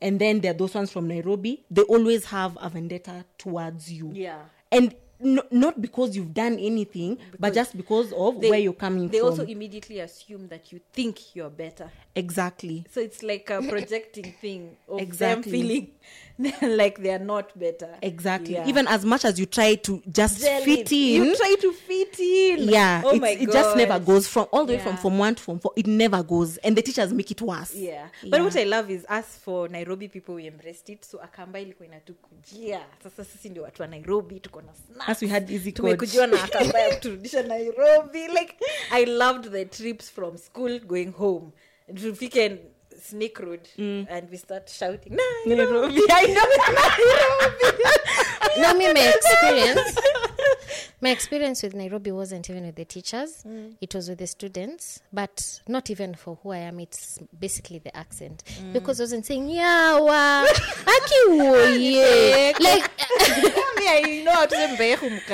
and then there are those ones from Nairobi. They always have a vendetta towards you. Yeah. And not because you've done anything, because but just because of where you're coming from. They also immediately assume that you think you're better. Exactly. So it's like a projecting thing of them feeling like they're not better. Exactly. Yeah. Even as much as you try to just fit in. You try to fit in. Yeah. Oh my God. It just never goes from all the way from Form 1 to Form 4. It never goes. And the teachers make it worse. Yeah. But what I love is us for Nairobi people, we embraced it. So akamba ilikuwa inatukujia. Sasa sisi ndio watu wa Nairobi, tuko na snacks. As we had easy code. Like, I loved the trips from school going home. We can snake road and we start shouting, Nairobi. I know Nairobi. No, my experience with Nairobi wasn't even with the teachers. It was with the students, but not even for who I am. It's basically the accent, because I wasn't saying yawa, akiwoye. Like, I know how to say mbehu.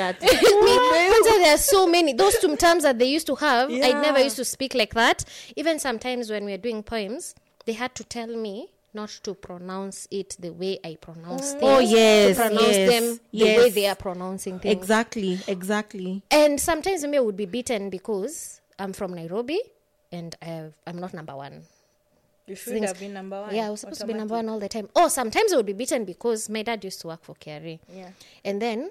There are so many. Those two terms that they used to have, I never used to speak like that. Even sometimes when we were doing poems, they had to tell me not to pronounce it the way I pronounce things. Oh, yes. To pronounce them the way they are pronouncing things. Exactly. And sometimes I would be beaten because I'm from Nairobi and I'm not number one. You should have been number one. Yeah, I was supposed to be number one all the time. Oh, sometimes I would be beaten because my dad used to work for Kari. Yeah. And then,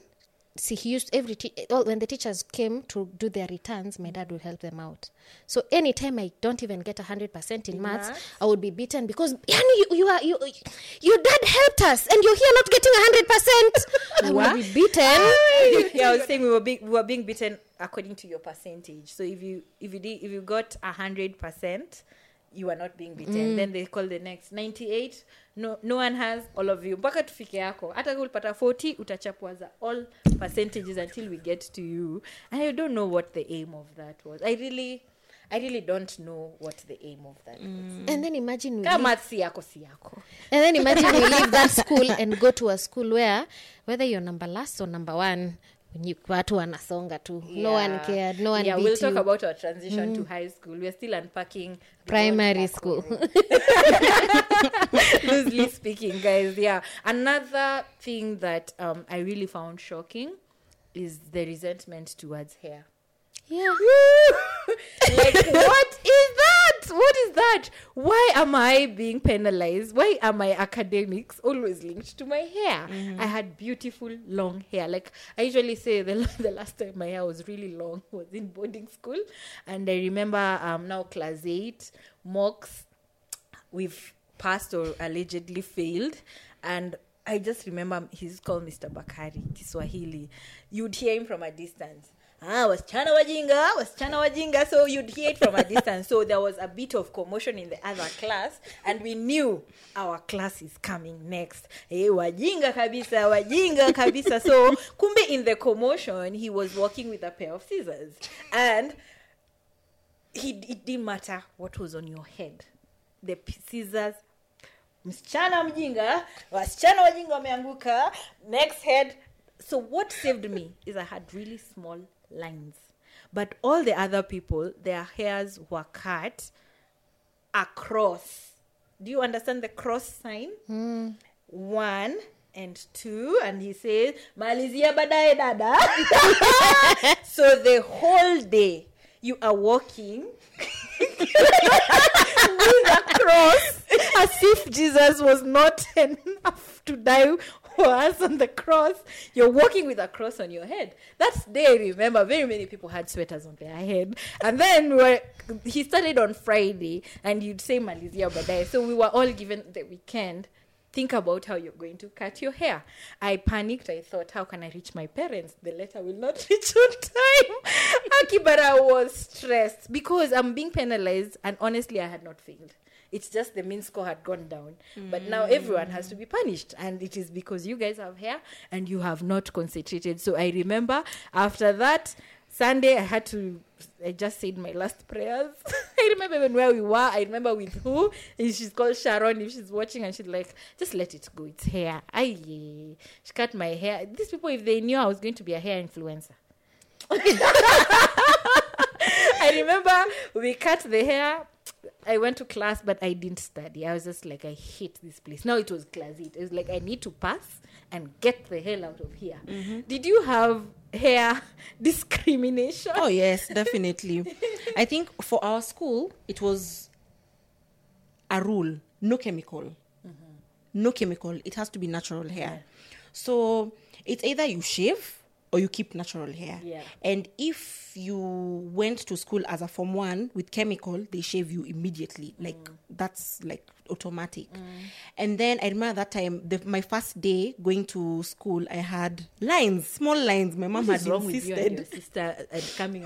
see, he used when the teachers came to do their returns, my dad would help them out. So anytime I don't even get 100% in maths, I would be beaten because your dad helped us, and you're here not getting 100%. I would be beaten. Yeah, I was saying we were being beaten according to your percentage. So if you got 100%. You are not being beaten. Then they call the next 98. No one has all of you. Mpaka tufike yako. Hata ulipata 40, utachapwa za all percentages until we get to you. And I don't know what the aim of that was. I really don't know what the aim of that is. And then imagine we leave that school and go to a school where whether you're number last or number one, watu wanasonga tu. No one cared. No one beat we'll talk about our transition to high school. We're still unpacking primary school. Loosely speaking, guys. Yeah. Another thing that I really found shocking is the resentment towards hair. Yeah. Like, what is that? What is that? Why am I being penalized? Why are my academics always linked to my hair? I had beautiful long hair. Like, I usually say the last time my hair was really long was in boarding school. And I remember now class 8, mocks, we've passed or allegedly failed. And I just remember he's called Mr. Bakari, Kiswahili. You'd hear him from a distance. wasichana wajinga. So you'd hear it from a distance. So there was a bit of commotion in the other class, and we knew our class is coming next. Hey, wajinga kabisa. So kumbe in the commotion, he was walking with a pair of scissors, and it didn't matter what was on your head. The scissors. Msichana mjinga, wasichana wajinga wameanguka, next head. So what saved me is I had really small lines. But all the other people, their hairs were cut across. Do you understand the cross sign? Mm. 1 and 2. And he says, Malizia badae dada. So the whole day, you are walking with a cross, as if Jesus was not enough to die for us on the cross. You're walking with a cross on your head. That's day, remember, very many people had sweaters on their head. And then he started on Friday, and you'd say Malizia Badae. So we were all given the weekend. Think about how you're going to cut your hair. I panicked. I thought, how can I reach my parents? The letter will not reach on time. Akibara was stressed because I'm being penalized, and honestly, I had not failed. It's just the mean score had gone down. Mm. But now everyone has to be punished. And it is because you guys have hair and you have not concentrated. So I remember after that, Sunday, I just said my last prayers. I remember even where we were. I remember with who. And she's called Sharon if she's watching. And she's like, just let it go. It's hair. She cut my hair. These people, if they knew I was going to be a hair influencer. I remember we cut the hair. I went to class, but I didn't study. I was just like, I hate this place. Now it was class 8. It was like, I need to pass and get the hell out of here. Mm-hmm. Did you have hair discrimination? Oh, yes, definitely. I think for our school, it was a rule. No chemical. Mm-hmm. No chemical. It has to be natural hair. Yeah. So it's either you shave or you keep natural hair. Yeah. And if you went to school as a Form 1 with chemical, they shave you immediately. Like, that's like automatic. Mm. And then I remember that time, my first day going to school, I had lines, small lines. My mom had insisted.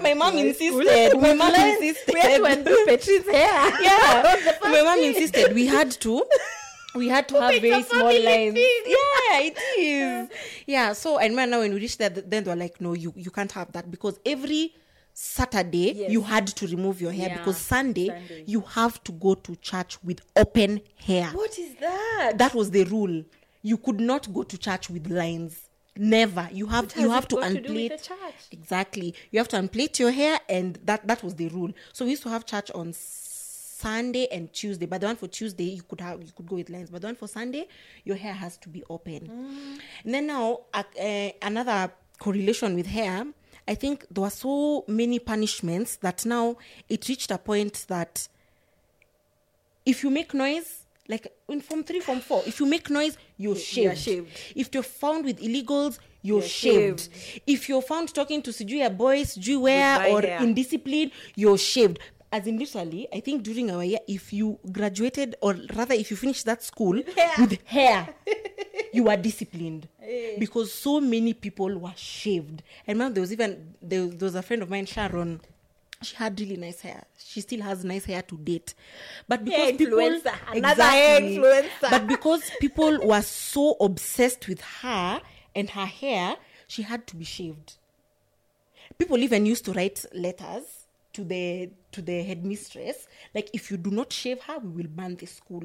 My mom insisted. My mom insisted. We had to undo Petri's hair. Yeah. My mom insisted. We had to have very small lines. Yeah, it is. Yeah, so and now when we reached there, then they were like, no, you can't have that, because every Saturday you had to remove your hair, because Sunday you have to go to church with open hair. What is that? That was the rule. You could not go to church with lines. Never. You have to unplait. Exactly. You have to unplait your hair, and that was the rule. So we used to have church on Sunday and Tuesday, but the one for Tuesday you could go with lines, but the one for Sunday your hair has to be open. And then now another correlation with hair, I think there were so many punishments that now it reached a point that if you make noise, like in Form 3, Form 4, if you make noise, you're shaved. If you're found with illegals, you're shaved. If you're found talking to Sijuya boys, Sijuya or hair, indiscipline, you're shaved. As in literally, I think during our year, if you graduated, or rather if you finished that school with hair, you were disciplined. Hey. Because so many people were shaved. And now there was a friend of mine, Sharon. She had really nice hair. She still has nice hair to date. But because influencer. But because people were so obsessed with her and her hair, she had to be shaved. People even used to write letters to the headmistress, like, if you do not shave her, we will ban the school.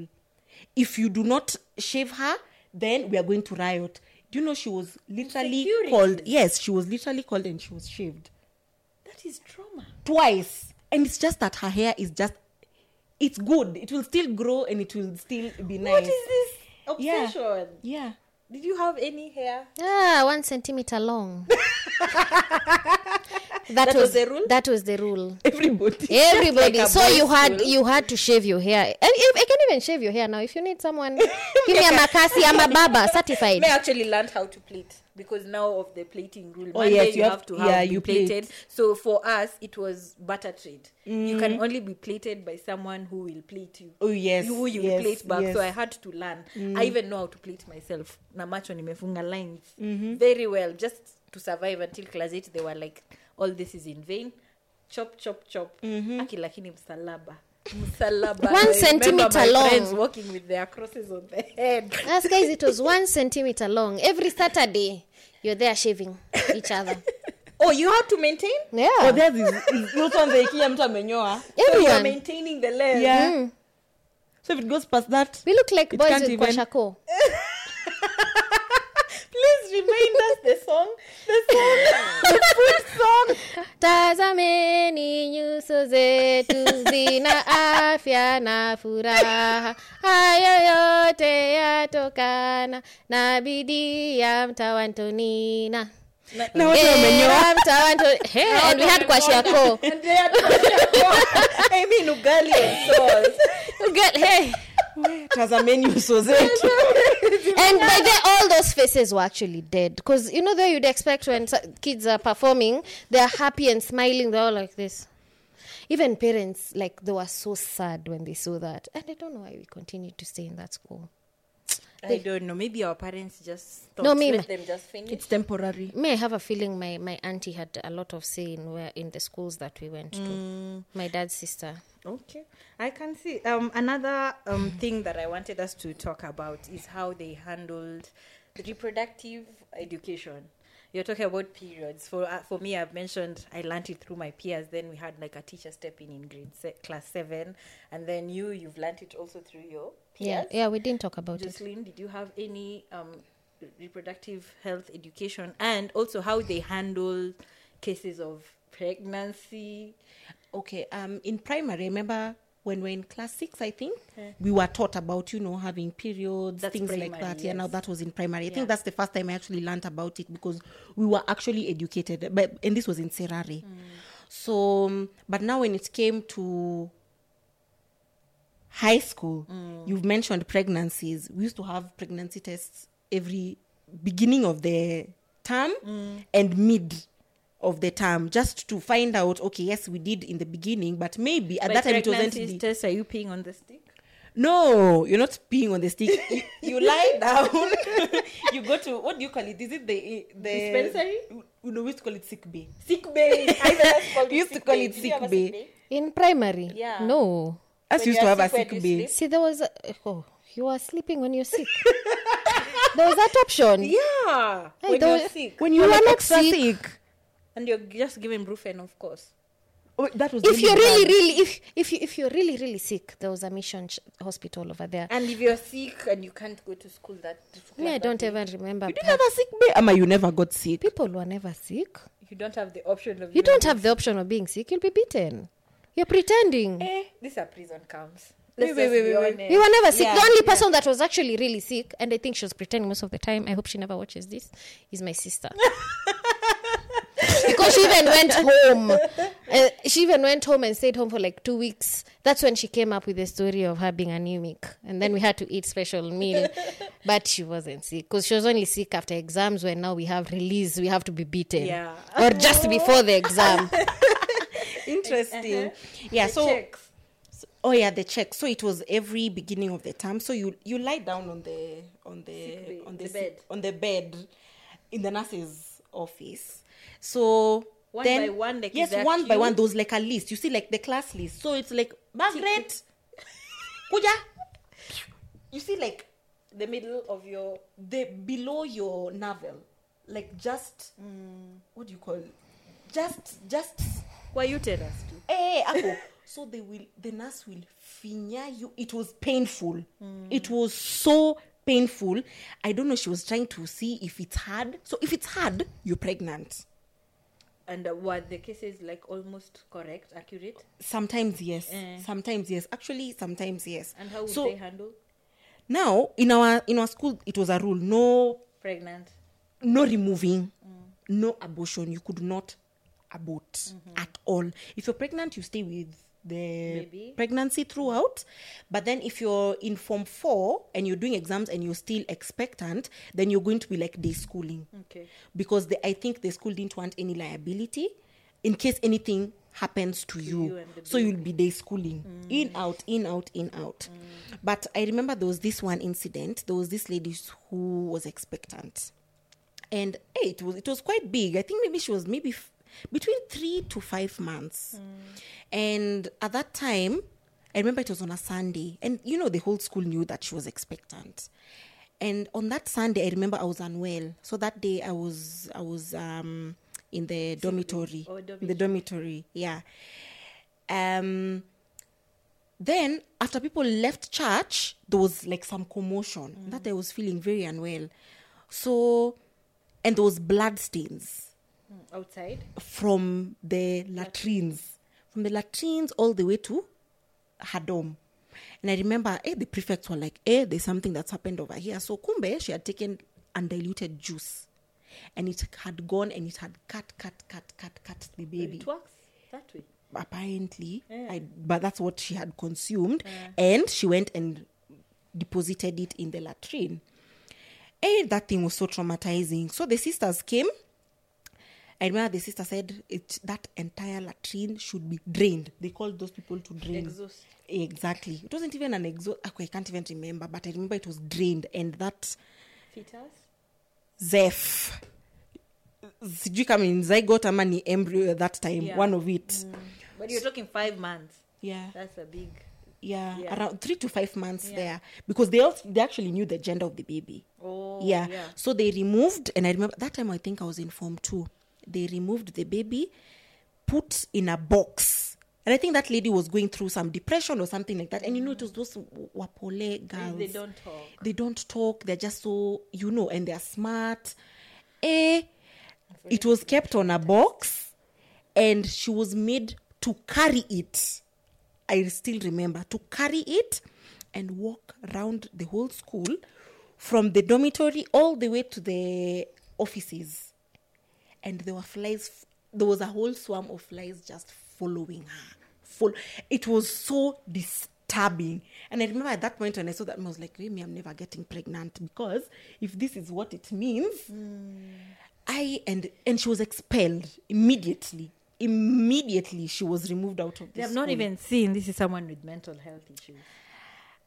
If you do not shave her, then we are going to riot. Do you know she was literally called? Yes, she was literally called, and she was shaved. That is trauma. Twice. And it's just that her hair is just, it's good. It will still grow and it will still be nice. What is this obsession? Yeah. Did you have any hair? 1 centimeter long. That was the rule? That was the rule. Everybody. Like, so you had to shave your hair. And I can even shave your hair now. If you need someone, give me a makasi, I'm a baba, certified. I actually learned how to plait, because now of the plaiting rule. Oh, yes, you have to have you plaited. So for us, it was butter trade. Mm. You can only be plaited by someone who will plait you. Oh, yes. Who you will plait back. Yes. So I had to learn. I even know how to plait myself. Na macho nimefunga lines. Very well. Just to survive until class 8, they were like, all this is in vain. Chop, chop, chop. Mm-hmm. Aki lakini msalaba. Msalaba. 1 centimeter long. Friends walking with their crosses on their head. Yes, guys, it was 1 centimeter long. Every Saturday, you're there shaving each other. Oh, you have to maintain? Yeah. Oh, that is... You're maintaining the length. Yeah. Mm. So if it goes past that... We look like boys with kwashako. Please remind us the song. The full song. Tazameni nyuso zetu zina afya na furaha. Hayo yote yatokana na bidii ya mtawantonina. No, and we had kwashiako. And they had kwashiako. I mean, ugali and sauce. Hey. Tazameni so zetu. And by then, all those faces were actually dead. Because, you know, though you'd expect when kids are performing, they're happy and smiling. They're all like this. Even parents, like, they were so sad when they saw that. And I don't know why we continue to stay in that school. I don't know. Maybe our parents just stopped. No, let them just finish. It's temporary. May I have a feeling my auntie had a lot of say in the schools that we went to. My dad's sister. Okay. I can see. Another thing that I wanted us to talk about is how they handled reproductive education. You're talking about periods. For me, I've mentioned I learned it through my peers. Then we had like a teacher step in grade class 7. And then you've learned it also through your peers. Yeah, we didn't talk about Jocelyn, it. Jocelyn, did you have any reproductive health education? And also how they handle cases of pregnancy? Okay, in primary, remember when we're in class 6, I think, we were taught about, having periods, that's things primary, like that. Yes. Yeah, now that was in primary. I think that's the first time I actually learned about it because we were actually educated. And this was in Serare. Mm. So, but now when it came to high school, you've mentioned pregnancies. We used to have pregnancy tests every beginning of the term and mid of the term, just to find out, okay, yes, we did in the beginning, but maybe at that time it wasn't... Pregnancy test, are you peeing on the stick? No, you're not peeing on the stick. You lie down. You go to, what do you call it? Is it the dispensary? No, we used to call it sick bay. Sick bay. We used to call it sick bay. In primary? Yeah. No. Us used to have a sick bay. See, there was... you were sleeping when you're sick. There was that option. Yeah. When you're sick. When you were not sick. And you're just giving Brufen, of course. Oh, that was if really you're really, bad. Really, if you're really, really sick, there was a mission hospital over there. And if you're sick and you can't go to school, I don't even remember. You didn't have a sick bay, Amma. You never got sick. People were never sick. You don't have the option of. You don't have the option of being sick. You'll be beaten. You're pretending. This are prison camps. Wait. You were never sick. The only person that was actually really sick, and I think she was pretending most of the time. I hope she never watches this. Is my sister. Because she even went home. She even went home and stayed home for like 2 weeks. That's when she came up with the story of her being anemic. And then we had to eat special meal. But she wasn't sick. Because she was only sick after exams when now we have release. We have to be beaten. Yeah. Or just before the exam. Interesting. Yeah, the check. So it was every beginning of the term. So you lie down on the bed in the nurse's office. So one by one, those like a list. You see, like the class list. So it's like Margaret, Kuja. You see, like the middle of below your navel, like just what do you call it? Just why you tell us to? Hey, so the nurse will finger you. It was painful. It was so painful. I don't know. She was trying to see if it's hard. So if it's hard, you're pregnant. And were the cases like almost correct, accurate? Sometimes yes. Sometimes yes. Actually, sometimes yes. And how would they handle? Now, in our school, it was a rule. No pregnant. No removing. No abortion. You could not abort at all. If you're pregnant, you stay with the pregnancy throughout. But then if you're in Form 4 and you're doing exams and you're still expectant, then you're going to be like day schooling. Okay. Because I think the school didn't want any liability in case anything happens to you. So you'll be day schooling. In, out, in, out, in, out. But I remember there was this one incident. There was this lady who was expectant. And it was quite big. I think maybe she was between 3 to 5 months. And at that time, I remember it was on a Sunday. And, you know, the whole school knew that she was expectant. And on that Sunday, I remember I was unwell. So that day I was in the dormitory. Oh, dormitory. The dormitory, yeah. Then, after people left church, there was like some commotion. That I was feeling very unwell. So, and there was blood stains. Outside? From the latrines. From the latrines all the way to her dorm. And I remember, the prefects were like, there's something that's happened over here. So, kumbe, she had taken undiluted juice. And it had gone and it had cut the baby. It works that way. Apparently, yeah. But that's what she had consumed, and she went and deposited it in the latrine, and that thing was so traumatizing. So the sisters came. I remember the sister said that entire latrine should be drained. They called those people to drain. Exhaust. Exactly. It wasn't even an exhaust. Okay, I can't even remember, but I remember it was drained, and that fetus, Zeph. I mean, zygote ama ni embryo at that time, one of it. But you're talking 5 months. Yeah. That's a big... Yeah, around 3 to 5 months there. Because they actually knew the gender of the baby. Oh, yeah. So they removed, and I remember, that time I think I was in Form 2. They removed the baby, put in a box. And I think that lady was going through some depression or something like that. And you know, it was those wapole girls. They don't talk. They're just so, you know, and they're smart. It was kept on a box, and she was made to carry it. I still remember, to carry it and walk around the whole school from the dormitory all the way to the offices. And there were flies. There was a whole swarm of flies just following her. It was so disturbing. And I remember at that point when I saw that, I was like, really, I'm never getting pregnant, because if this is what it means... And she was expelled immediately. Immediately, she was removed out of the school. They have not even seen this is someone with mental health issues.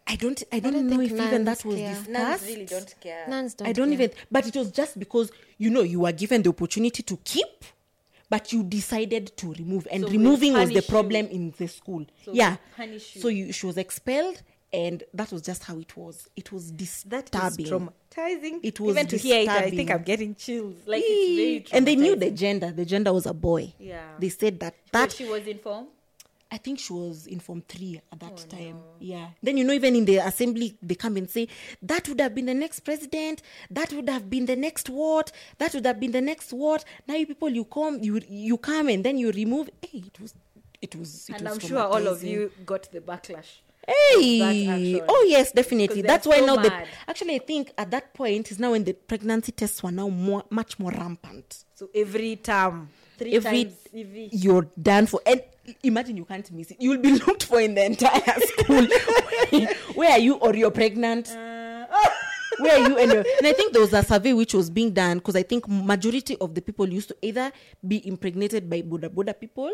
I don't know if even that was discussed. Nuns really don't care. But it was just because, you know, you were given the opportunity to keep, but you decided to remove. And so removing was the problem in the school. So yeah. So she was expelled. And that was just how it was. It was disturbing. That is traumatizing. It was even to hear it, I think I'm getting chills. Like, it's very traumatizing. And they knew the gender. The gender was a boy. Yeah. They said that. But she was in form? I think she was in Form 3 at that time. No. Yeah. Then, you know, even in the assembly, they come and say, that would have been the next president. That would have been the next what? That would have been the next what? Now you people, you come and then you remove. Hey, it was I'm sure all of you got the backlash. Hey! Oh yes, definitely. That's why now actually I think at that point is now when the pregnancy tests were now much more rampant. So every term, three times, you're done for. And imagine you can't miss it. You'll be looked for in the entire school. Where are you? Or you're pregnant? Where are you? And I think there was a survey which was being done, because I think majority of the people used to either be impregnated by Boda people,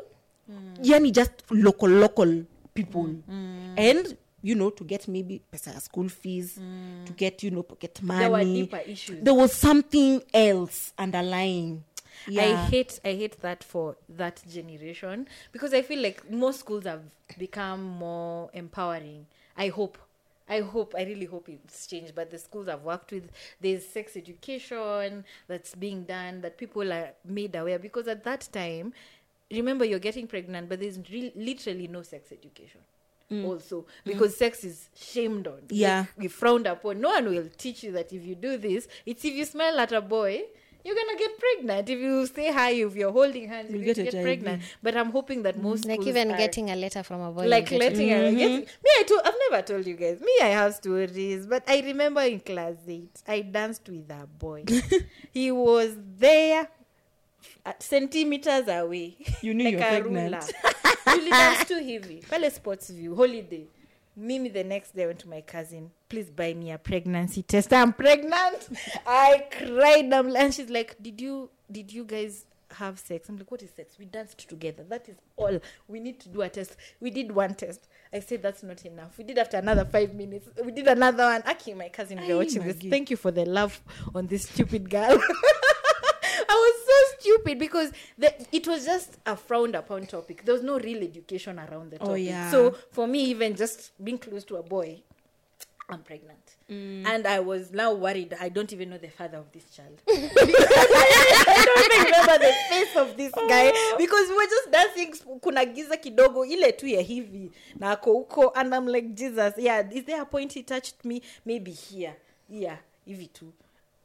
yani just local people, and you know, to get maybe school fees, to get, you know, pocket money. There were deeper issues. There was something else underlying. Yeah. I hate that for that generation, because I feel like most schools have become more empowering. I really hope it's changed, but the schools I've worked with, there's sex education that's being done, that people are made aware, because at that time, remember, you're getting pregnant, but there's literally no sex education also, because sex is shamed on. Yeah. Like, we frowned upon. No one will teach you that if you do this, it's if you smile at a boy, you're going to get pregnant. If you say hi, if you're holding hands, you're going to get pregnant. But I'm hoping that most schools like even getting a letter from a boy. Like letting a... Me, I've never told you guys. Me, I have stories. But I remember in class 8, I danced with a boy. He was there. Centimeters away. You knew like you were pregnant. Really, that's too heavy. Pale Sports View, holiday. Mimi, the next day I went to my cousin, please buy me a pregnancy test. I'm pregnant. I cried. And she's like, did you guys have sex? I'm like, what is sex? We danced together. That is all. We need to do a test. We did one test. I said, that's not enough. We did after another 5 minutes. We did another one. Aki, my cousin, we are watching this. Thank you for the love on this stupid girl. I was so stupid because it was just a frowned upon topic. There was no real education around the topic. Oh, yeah. So for me, even just being close to a boy, I'm pregnant. Mm. And I was now worried. I don't even know the father of this child. I don't even remember the face of this guy. Because we were just dancing. Kuna giza kidogo. Ile tu ya hivi. Na ako uko. And I'm like, Jesus. Yeah. Is there a point he touched me? Maybe here. Yeah. Hivi tu.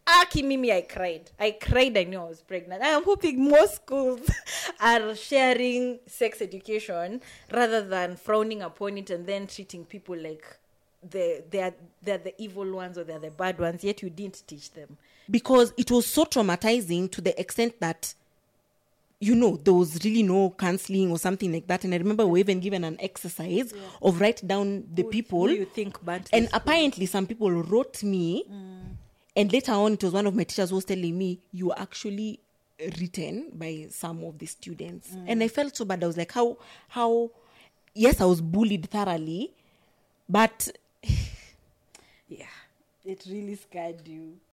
Aki mimi, I cried. I knew I was pregnant. I am hoping more schools are sharing sex education rather than frowning upon it and then treating people like they're the evil ones or they're the bad ones, yet you didn't teach them. Because it was so traumatizing to the extent that, you know, there was really no counseling or something like that. And I remember we even given an exercise of write down the people. Who you think bad. And apparently some people wrote me, and later on it was one of my teachers who was telling me, you were actually written by some of the students. Mm. And I felt so bad. I was like, how, yes, I was bullied thoroughly, but... Yeah, it really scared you.